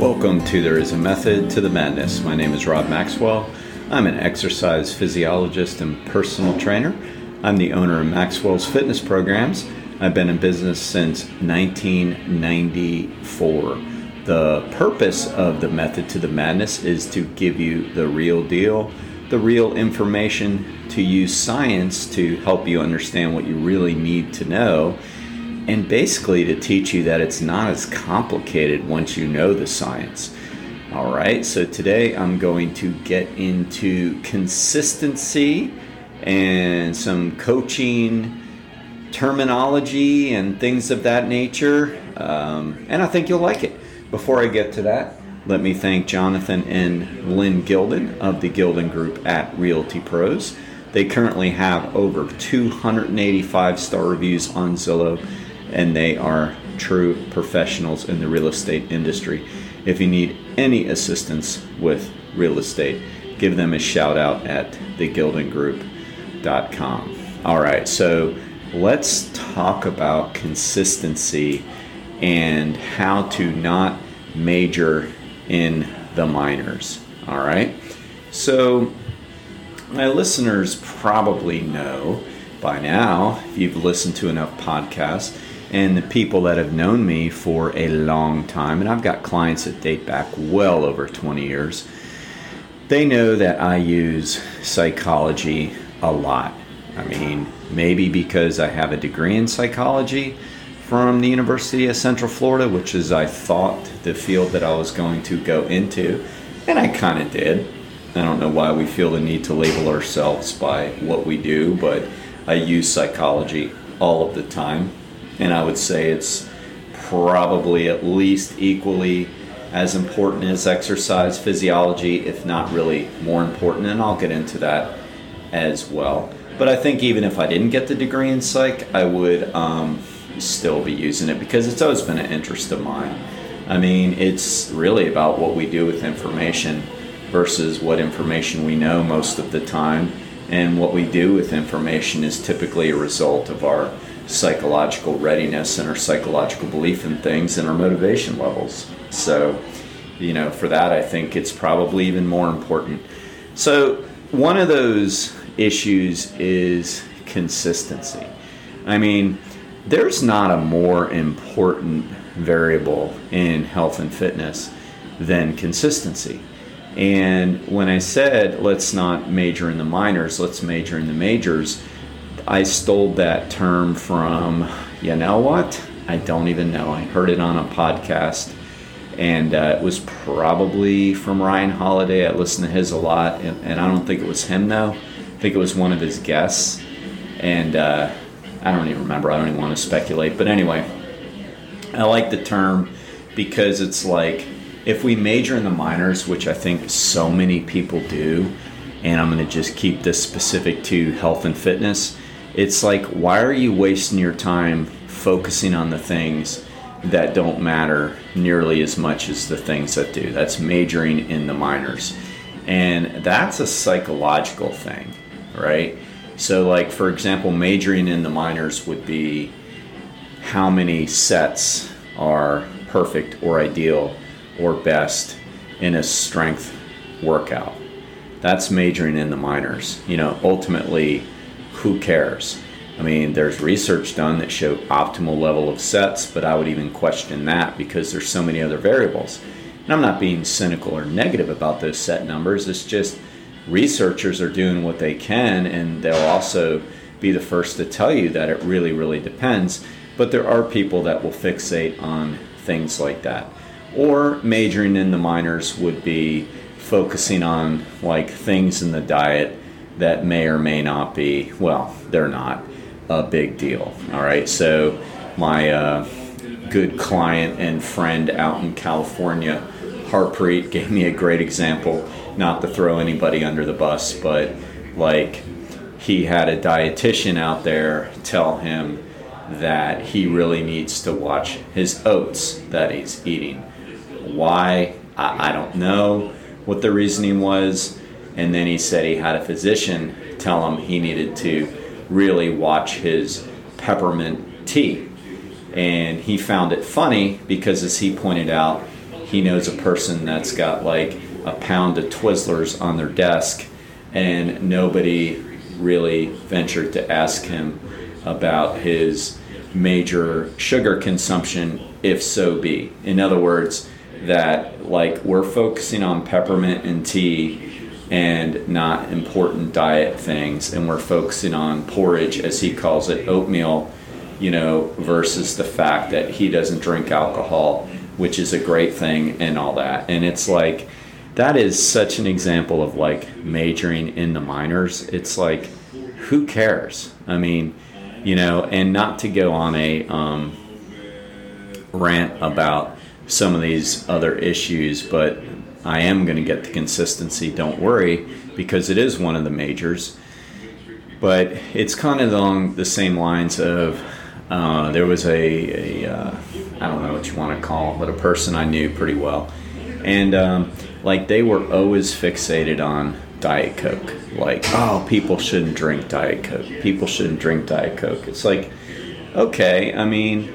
Welcome to There Is a Method to the Madness. My name is Rob Maxwell. I'm an exercise physiologist and personal trainer. I'm the owner of Maxwell's Fitness Programs. I've been in business since 1994. The purpose of the Method to the Madness is to give you the real deal, the real information, to use science to help you understand what you really need to know, and basically to teach you that it's not as complicated once you know the science. All right, so today I'm going to get into consistency and some coaching terminology and things of that nature, and I think you'll like it. Before I get to that, let me thank Jonathan and Lynn Gilden of the Gilden Group at Realty Pros. They currently have over 285 star reviews on Zillow, and they are true professionals in the real estate industry. If you need any assistance with real estate, give them a shout out at thegildengroup.com. All right, so let's talk about consistency and how to not major in the minors. All right, so my listeners probably know by now, if you've listened to enough podcasts, and the people that have known me for a long time, and I've got clients that date back well over 20 years, they know that I use psychology a lot. I mean, maybe because I have a degree in psychology from the University of Central Florida, which is, I thought, the field that I was going to go into, and I kind of did. I don't know why we feel the need to label ourselves by what we do, but I use psychology all of the time. And I would say it's probably at least equally as important as exercise physiology, if not really more important. And I'll get into that as well. But I think even if I didn't get the degree in psych, I would still be using it because it's always been an interest of mine. I mean, it's really about what we do with information versus what information we know most of the time, and what we do with information is typically a result of our psychological readiness and our psychological belief in things and our motivation levels. So, you know, for that, I think it's probably even more important. So one of those issues is consistency. I mean, there's not a more important variable in health and fitness than consistency. And when I said, let's not major in the minors, let's major in the majors, I stole that term from, you know what? I don't even know. I heard it on a podcast, and it was probably from Ryan Holiday. I listen to his a lot, and I don't think it was him, though. I think it was one of his guests, and I don't even remember. I don't even want to speculate. But anyway, I like the term because it's like, if we major in the minors, which I think so many people do, and I'm going to just keep this specific to health and fitness, it's like, why are you wasting your time focusing on the things that don't matter nearly as much as the things that do? That's majoring in the minors. And that's a psychological thing, right? So like, for example, majoring in the minors would be how many sets are perfect or ideal or best in a strength workout. That's majoring in the minors. You know, ultimately, who cares? I mean, there's research done that show optimal level of sets, but I would even question that because there's so many other variables. And I'm not being cynical or negative about those set numbers. It's just researchers are doing what they can, and they'll also be the first to tell you that it really, really depends. But there are people that will fixate on things like that. Or majoring in the minors would be focusing on like things in the diet that may or may not be, well, they're not a big deal. All right, so my good client and friend out in California, Harpreet, gave me a great example, not to throw anybody under the bus, but like he had a dietitian out there tell him that he really needs to watch his oats that he's eating. Why? I don't know what the reasoning was. And then he said he had a physician tell him he needed to really watch his peppermint tea. And he found it funny because, as he pointed out, he knows a person that's got like a pound of Twizzlers on their desk, and nobody really ventured to ask him about his major sugar consumption, if so be. In other words, that like we're focusing on peppermint and tea and not important diet things, and we're focusing on porridge, as he calls it, oatmeal, you know, versus the fact that he doesn't drink alcohol, which is a great thing and all that. And it's like, that is such an example of like majoring in the minors. It's like, who cares? I mean, you know, and not to go on a rant about some of these other issues, but I am going to get the consistency, don't worry, because it is one of the majors. But it's kind of along the same lines of there was a I don't know what you want to call it, but a person I knew pretty well. And like they were always fixated on Diet Coke. Like, oh, people shouldn't drink Diet Coke. People shouldn't drink Diet Coke. It's like, okay, I mean,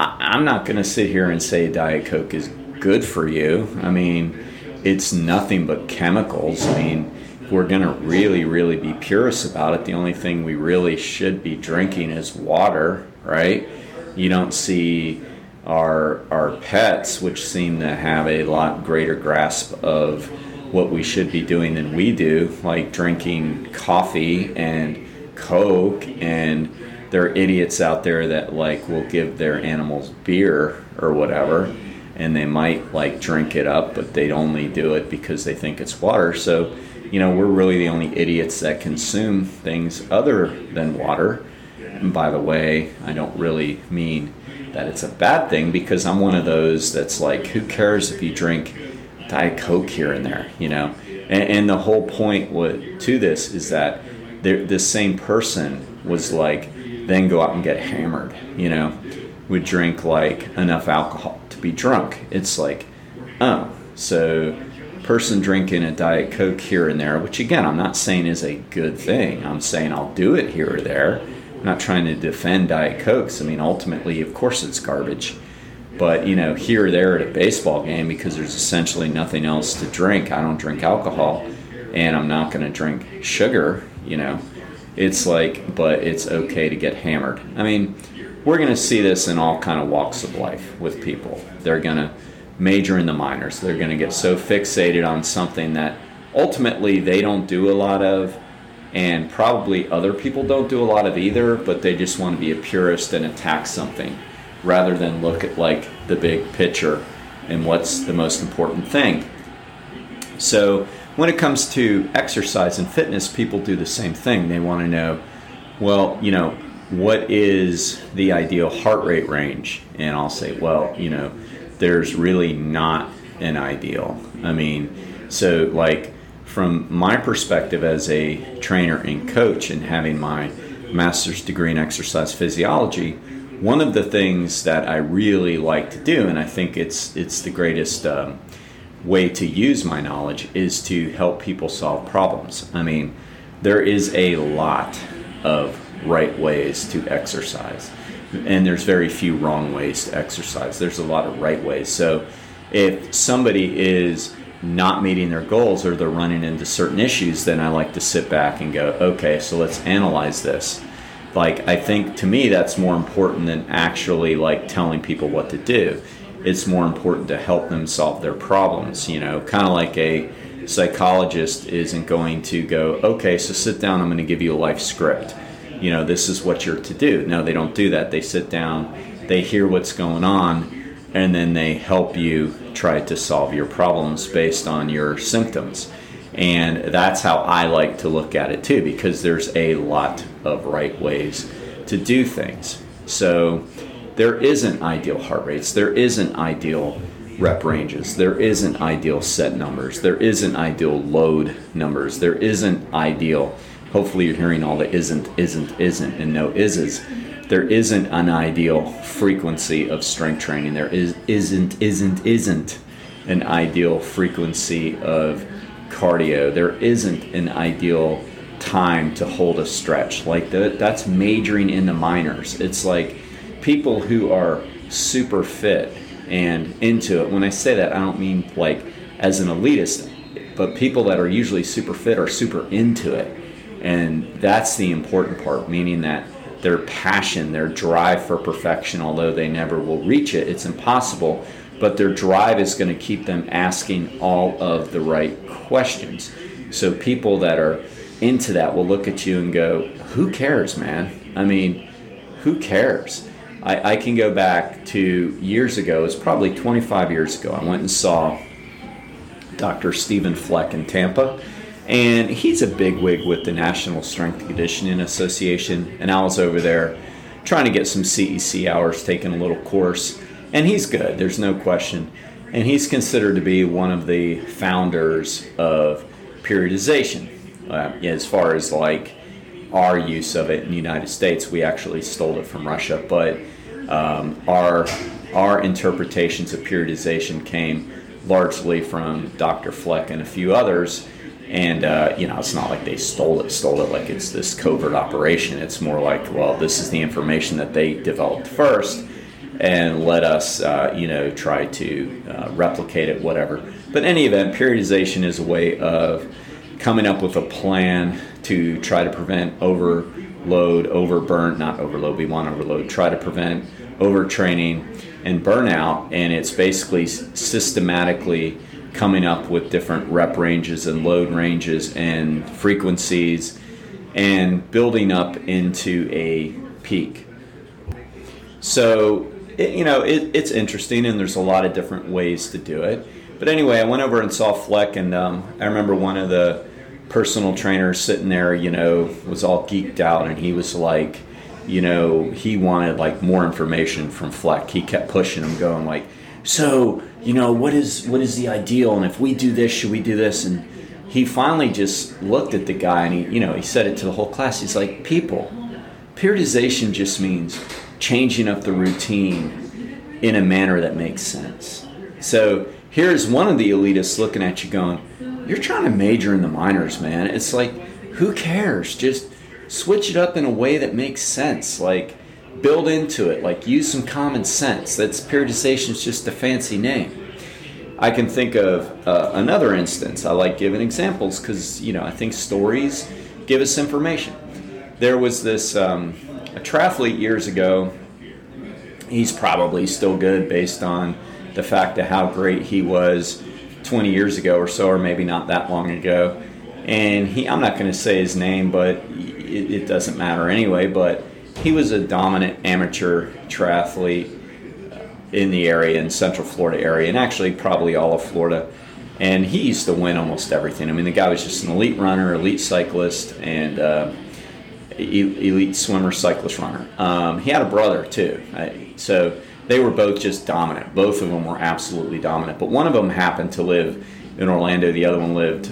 I'm not going to sit here and say Diet Coke is good for you. I mean, it's nothing but chemicals. I mean, we're going to really, really be purists about it. The only thing we really should be drinking is water, right? You don't see our pets, which seem to have a lot greater grasp of what we should be doing than we do, like drinking coffee and Coke, and there are idiots out there that like will give their animals beer or whatever, and they might like drink it up, but they'd only do it because they think it's water. So, you know, we're really the only idiots that consume things other than water. And by the way, I don't really mean that it's a bad thing, because I'm one of those that's like, who cares if you drink Diet Coke here and there, you know? And the whole point to this is that this same person was like, then go out and get hammered, you know, would drink like enough alcohol to be drunk. It's like, oh, so person drinking a Diet Coke here and there, which again, I'm not saying is a good thing. I'm saying I'll do it here or there. I'm not trying to defend Diet Cokes. I mean, ultimately, of course, it's garbage. But, you know, here or there at a baseball game, because there's essentially nothing else to drink. I don't drink alcohol, and I'm not going to drink sugar, you know. It's like, but it's okay to get hammered. I mean, we're going to see this in all kind of walks of life with people. They're going to major in the minors. They're going to get so fixated on something that ultimately they don't do a lot of, and probably other people don't do a lot of either, but they just want to be a purist and attack something rather than look at like the big picture and what's the most important thing. So when it comes to exercise and fitness, people do the same thing. They want to know, well, you know, what is the ideal heart rate range? And I'll say, well, you know, there's really not an ideal. I mean, so like from my perspective as a trainer and coach and having my master's degree in exercise physiology, one of the things that I really like to do, and I think it's the greatest way to use my knowledge, is to help people solve problems. I mean, there is a lot of right ways to exercise, and there's very few wrong ways to exercise. There's a lot of right ways. So if somebody is not meeting their goals or they're running into certain issues, then I like to sit back and go, okay, so let's analyze this. Like, I think to me that's more important than actually like telling people what to do. It's more important to help them solve their problems, you know, kind of like a psychologist isn't going to go, okay, so sit down, I'm going to give you a life script. You know, this is what you're to do. No, they don't do that. They sit down, they hear what's going on, and then they help you try to solve your problems based on your symptoms. And that's how I like to look at it too, because there's a lot of right ways to do things. So there isn't ideal heart rates. There isn't ideal rep ranges. There isn't ideal set numbers. There isn't ideal load numbers. There isn't ideal, hopefully you're hearing all the isn't, and no is. There isn't an ideal frequency of strength training. There isn't an ideal frequency of cardio. There isn't an ideal time to hold a stretch. Like that's majoring in the minors. It's like people who are super fit and into it. When I say that, I don't mean like as an elitist, but people that are usually super fit are super into it. And that's the important part, meaning that their passion, their drive for perfection, although they never will reach it, it's impossible, but their drive is going to keep them asking all of the right questions. So people that are into that will look at you and go, who cares, man? I mean, who cares? I can go back to years ago, it was probably 25 years ago, I went and saw Dr. Stephen Fleck in Tampa, and he's a bigwig with the National Strength Conditioning Association, and I was over there trying to get some CEC hours, taking a little course, and he's good, there's no question, and he's considered to be one of the founders of periodization, as far as like our use of it in the United States. We actually stole it from Russia, but our interpretations of periodization came largely from Dr. Fleck and a few others. And, it's not like they stole it like it's this covert operation. It's more like, well, this is the information that they developed first and let us, try to replicate it, whatever. But in any event, periodization is a way of coming up with a plan to try to prevent try to prevent overtraining and burnout. And it's basically systematically coming up with different rep ranges and load ranges and frequencies and building up into a peak. So, it's interesting, and there's a lot of different ways to do it. But anyway, I went over and saw Fleck, and I remember one of the personal trainers sitting there, was all geeked out, and he was like, he wanted like more information from Fleck. He kept pushing him, going like, so, what is the ideal? And if we do this, should we do this? And he finally just looked at the guy and he said it to the whole class. He's like, people, periodization just means changing up the routine in a manner that makes sense. So here's one of the elitists looking at you going, you're trying to major in the minors, man. It's like, who cares? Just switch it up in a way that makes sense. Like, build into it, like use some common sense. That's periodization is just a fancy name. I can think of another instance. I like giving examples because, I think stories give us information. There was this a triathlete years ago. He's probably still good based on the fact of how great he was 20 years ago or so, or maybe not that long ago. And I'm not going to say his name, but it doesn't matter anyway, but he was a dominant amateur triathlete in the area, in Central Florida area, and actually probably all of Florida. And he used to win almost everything. I mean, the guy was just an elite runner, elite cyclist, and elite swimmer, cyclist, runner. He had a brother too. So they were both just dominant. Both of them were absolutely dominant. But one of them happened to live in Orlando. The other one lived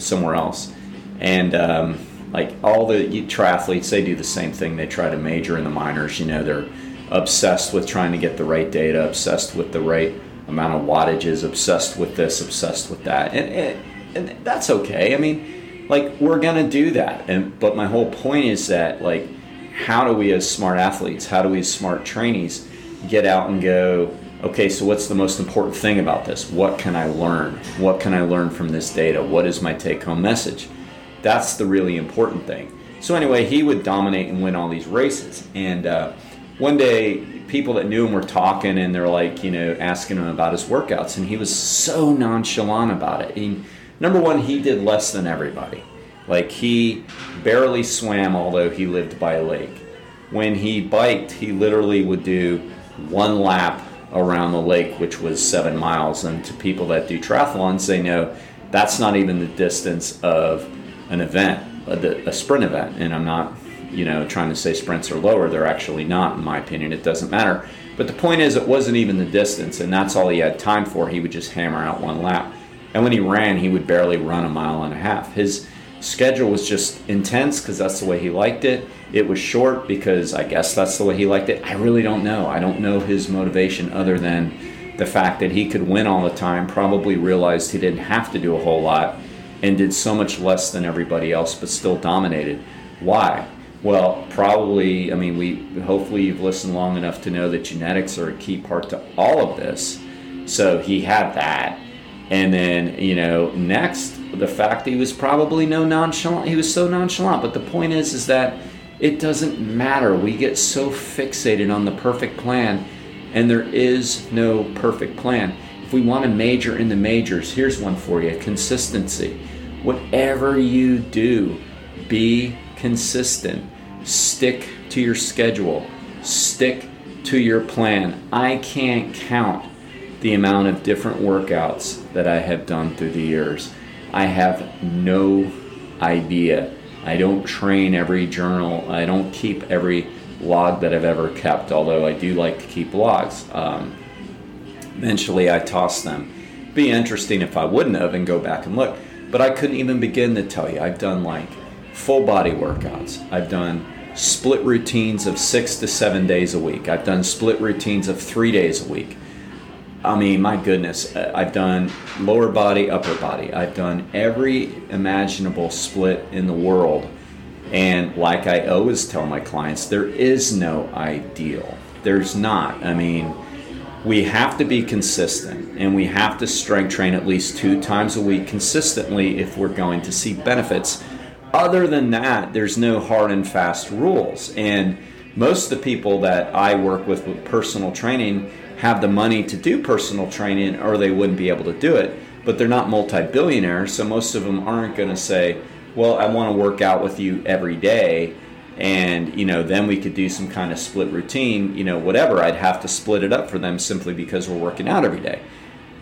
somewhere else. And like all the triathletes, they do the same thing. They try to major in the minors. They're obsessed with trying to get the right data, obsessed with the right amount of wattages, obsessed with this, obsessed with that. And that's okay. I mean, like, we're going to do that. But my whole point is that, like, how do we as smart athletes, how do we as smart trainees get out and go, okay, so what's the most important thing about this? What can I learn? What can I learn from this data? What is my take-home message? That's the really important thing. So anyway, he would dominate and win all these races. And one day, people that knew him were talking, and they're like, asking him about his workouts. And he was so nonchalant about it. Number one, he did less than everybody. Like, he barely swam, although he lived by a lake. When he biked, he literally would do one lap around the lake, which was 7 miles. And to people that do triathlons, they know that's not even the distance of an event, a sprint event, and I'm not, trying to say sprints are lower. They're actually not, in my opinion. It doesn't matter. But the point is, it wasn't even the distance, and that's all he had time for. He would just hammer out one lap, and when he ran, he would barely run a mile and a half. His schedule was just intense because that's the way he liked it. It was short because I guess that's the way he liked it. I really don't know. I don't know his motivation other than the fact that he could win all the time, probably realized he didn't have to do a whole lot, and did so much less than everybody else, but still dominated. Why? Well, probably, I mean, hopefully you've listened long enough to know that genetics are a key part to all of this. So he had that. And then, you know, next, the fact that he was probably so nonchalant. But the point is that it doesn't matter. We get so fixated on the perfect plan, and there is no perfect plan. If we want to major in the majors, here's one for you: consistency. Whatever you do, be consistent. Stick to your schedule. Stick to your plan. I can't count the amount of different workouts that I have done through the years. I have no idea. I don't train every journal. I don't keep every log that I've ever kept, although I do like to keep logs. Eventually I toss them. Be interesting if I wouldn't have and go back and look. But I couldn't even begin to tell you. I've done like full body workouts. I've done split routines of 6 to 7 days a week. I've done split routines of 3 days a week. I mean, my goodness, I've done lower body, upper body. I've done every imaginable split in the world. And like I always tell my clients, there is no ideal. There's not. I mean, we have to be consistent, and we have to strength train at least 2 times a week consistently if we're going to see benefits. Other than that, there's no hard and fast rules. And most of the people that I work with personal training have the money to do personal training, or they wouldn't be able to do it. But they're not multi-billionaires, so most of them aren't going to say, well, I want to work out with you every day, and you know, then we could do some kind of split routine, you know, whatever. I'd have to split it up for them simply because we're working out every day.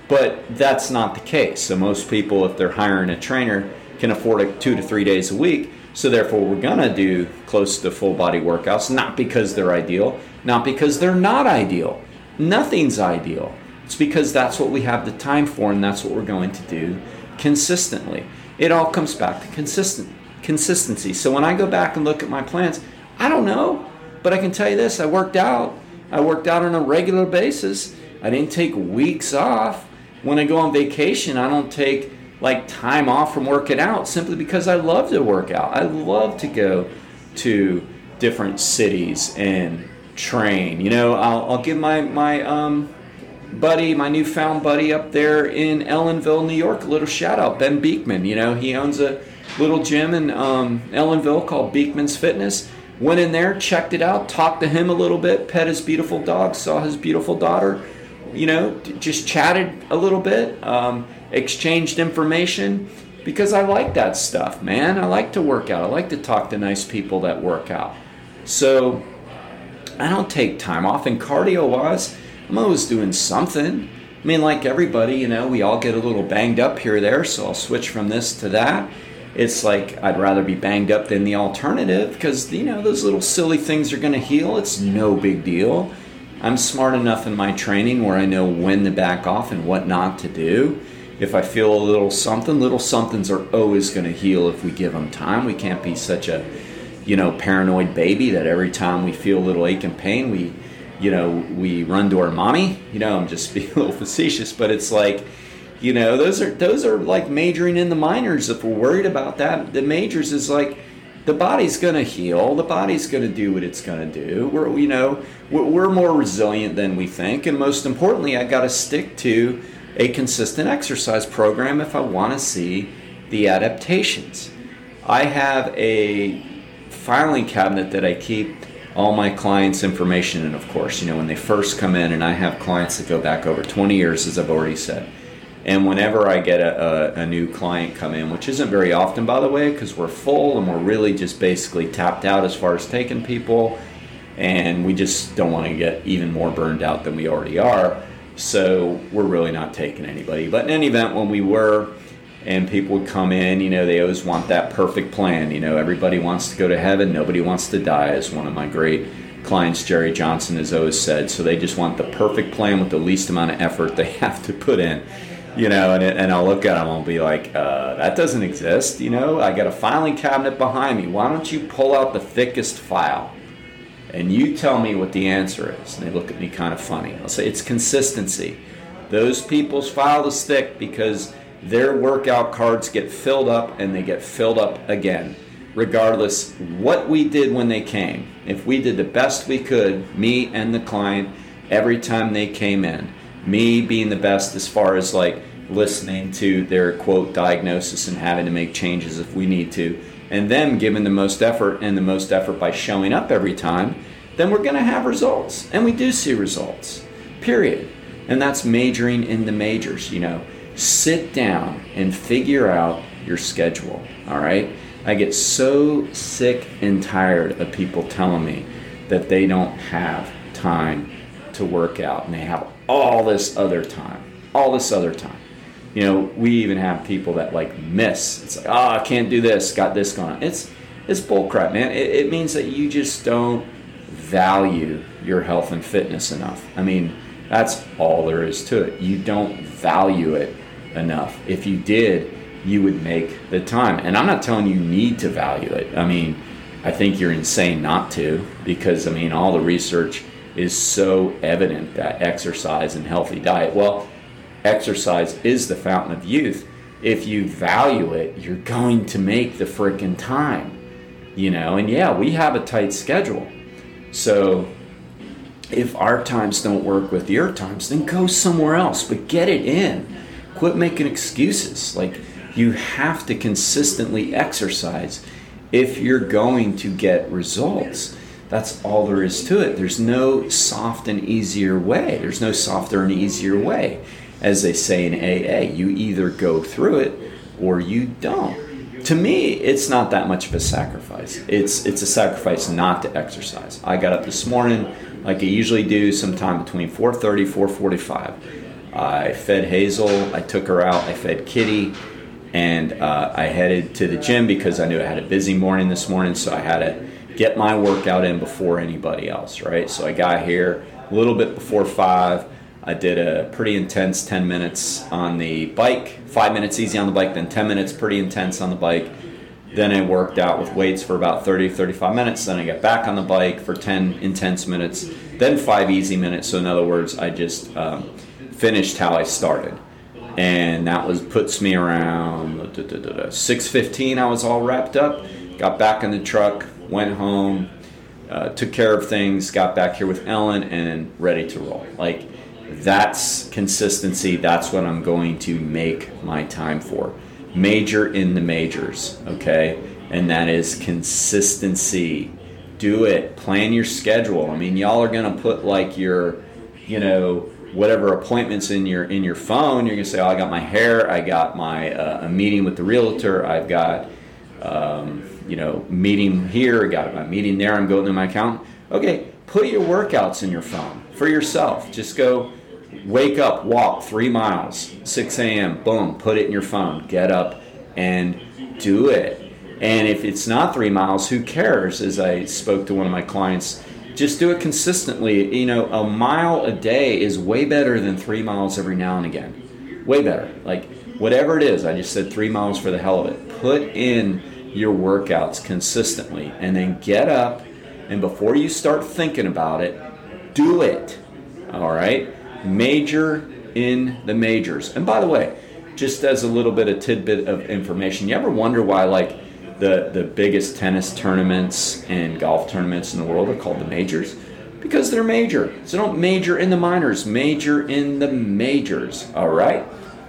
But that's not the case. So most people, if they're hiring a trainer, can afford it 2 to 3 days a week. So therefore, we're going to do close to full body workouts, not because they're ideal, not because they're not ideal. Nothing's ideal. It's because that's what we have the time for, and that's what we're going to do consistently. It all comes back to consistency. So when I go back and look at my plans, I don't know, but I can tell you this: I worked out on a regular basis. I didn't take weeks off. When I go on vacation, I don't take like time off from working out, simply because I love to work out. I love to go to different cities and train. You know, I'll give my buddy, my newfound buddy up there in Ellenville, New York, a little shout out, Ben Beekman. You know, he owns a little gym in Ellenville called Beekman's Fitness. Went in there, checked it out, talked to him a little bit, pet his beautiful dog, saw his beautiful daughter, you know, just chatted a little bit, exchanged information, because I like that stuff, man. I like to work out. I like to talk to nice people that work out. So I don't take time off. And cardio-wise, I'm always doing something. I mean, like everybody, you know, we all get a little banged up here or there, so I'll switch from this to that. It's like I'd rather be banged up than the alternative, because, you know, those little silly things are going to heal. It's no big deal. I'm smart enough in my training where I know when to back off and what not to do. If I feel a little somethings are always going to heal if we give them time. We can't be such a, you know, paranoid baby that every time we feel a little ache and pain, we run to our mommy. You know, I'm just being a little facetious, but it's like, you know, those are like majoring in the minors. If we're worried about that, the majors is like, the body's going to heal. The body's going to do what it's going to do. We're more resilient than we think. And most importantly, I got to stick to a consistent exercise program if I want to see the adaptations. I have a filing cabinet that I keep all my clients' information in, of course. You know, when they first come in, and I have clients that go back over 20 years, as I've already said. And whenever I get a new client come in, which isn't very often, by the way, because we're full and we're really just basically tapped out as far as taking people, and we just don't want to get even more burned out than we already are, so we're really not taking anybody. But in any event, when we were, and people would come in, you know, they always want that perfect plan. You know, everybody wants to go to heaven, nobody wants to die, as one of my great clients, Jerry Johnson, has always said. So they just want the perfect plan with the least amount of effort they have to put in. You know, and I'll look at them and I'll be like, that doesn't exist. You know, I got a filing cabinet behind me. Why don't you pull out the thickest file and you tell me what the answer is? And they look at me kind of funny. I'll say, it's consistency. Those people's file is thick because their workout cards get filled up and they get filled up again. regardless what we did when they came. If we did the best we could, me and the client, every time they came in, me being the best as far as like listening to their quote diagnosis and having to make changes if we need to, and them giving the most effort and the most effort by showing up every time, then we're going to have results. And we do see results, period. And that's majoring in the majors, you know. Sit down and figure out your schedule, all right? I get so sick and tired of people telling me that they don't have time to work out and they have all this other time. You know, we even have people that like miss. It's like, oh, I can't do this, got this going on. It's bullcrap, man. It means that you just don't value your health and fitness enough. I mean, that's all there is to it. You don't value it enough. If you did, you would make the time. And I'm not telling you need to value it. I mean, I think you're insane not to, because I mean, all the research is so evident that exercise and healthy diet, well, exercise is the fountain of youth. If you value it, you're going to make the freaking time, you know? And yeah, we have a tight schedule. So if our times don't work with your times, then go somewhere else, but get it in. Quit making excuses. Like, you have to consistently exercise if you're going to get results. That's all there is to it. There's no soft and easier way. There's no softer and easier way. As they say in AA, you either go through it or you don't. To me, it's not that much of a sacrifice. It's a sacrifice not to exercise. I got up this morning like I usually do, sometime between 4:30, 4:45. I fed Hazel, I took her out, I fed Kitty, and I headed to the gym because I knew I had a busy morning this morning, so I had to get my workout in before anybody else, right? So I got here a little bit before 5. I did a pretty intense 10 minutes on the bike, 5 minutes easy on the bike, then 10 minutes pretty intense on the bike. Then I worked out with weights for about 30, 35 minutes. Then I got back on the bike for 10 intense minutes, then 5 easy minutes. So in other words, I just finished how I started. And that puts me around 6:15. I was all wrapped up, got back in the truck, went home, took care of things, got back here with Ellen and ready to roll. Like, that's consistency. That's what I'm going to make my time for. Major in the majors, okay? And that is consistency. Do it. Plan your schedule. I mean, y'all are going to put like your, you know, whatever appointments in your phone. You're going to say, oh, I got my hair. I got my a meeting with the realtor. I've got, you know, meeting here. I got my meeting there. I'm going to my account. Okay, put your workouts in your phone for yourself. Just go. Wake up, walk 3 miles, 6 a.m., boom, put it in your phone, get up and do it. And if it's not 3 miles, who cares? As I spoke to one of my clients, just do it consistently. You know, a mile a day is way better than 3 miles every now and again. Way better. Like, whatever it is, I just said 3 miles for the hell of it. Put in your workouts consistently and then get up, and before you start thinking about it, do it. All right? Major in the majors. And by the way, just as a little bit of tidbit of information, you ever wonder why like the biggest tennis tournaments and golf tournaments in the world are called the majors? Because they're major. So don't major in the minors, major in the majors. All right?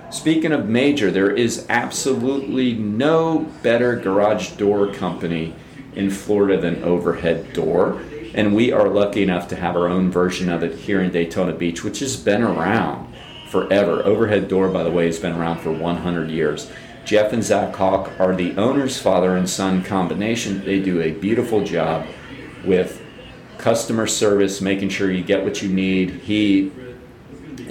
Speaking of major, there is absolutely no better garage door company in Florida than Overhead Door. And we are lucky enough to have our own version of it here in Daytona Beach, which has been around forever. Overhead Door, by the way, has been around for 100 years. Jeff and Zach Cawke are the owners, father and son combination. They do a beautiful job with customer service, making sure you get what you need. He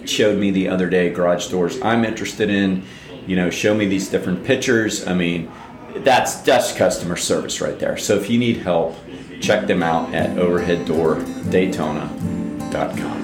showed me the other day garage doors I'm interested in. You know, show me these different pictures. I mean, that's customer service right there. So if you need help, check them out at OverheadDoorDaytona.com.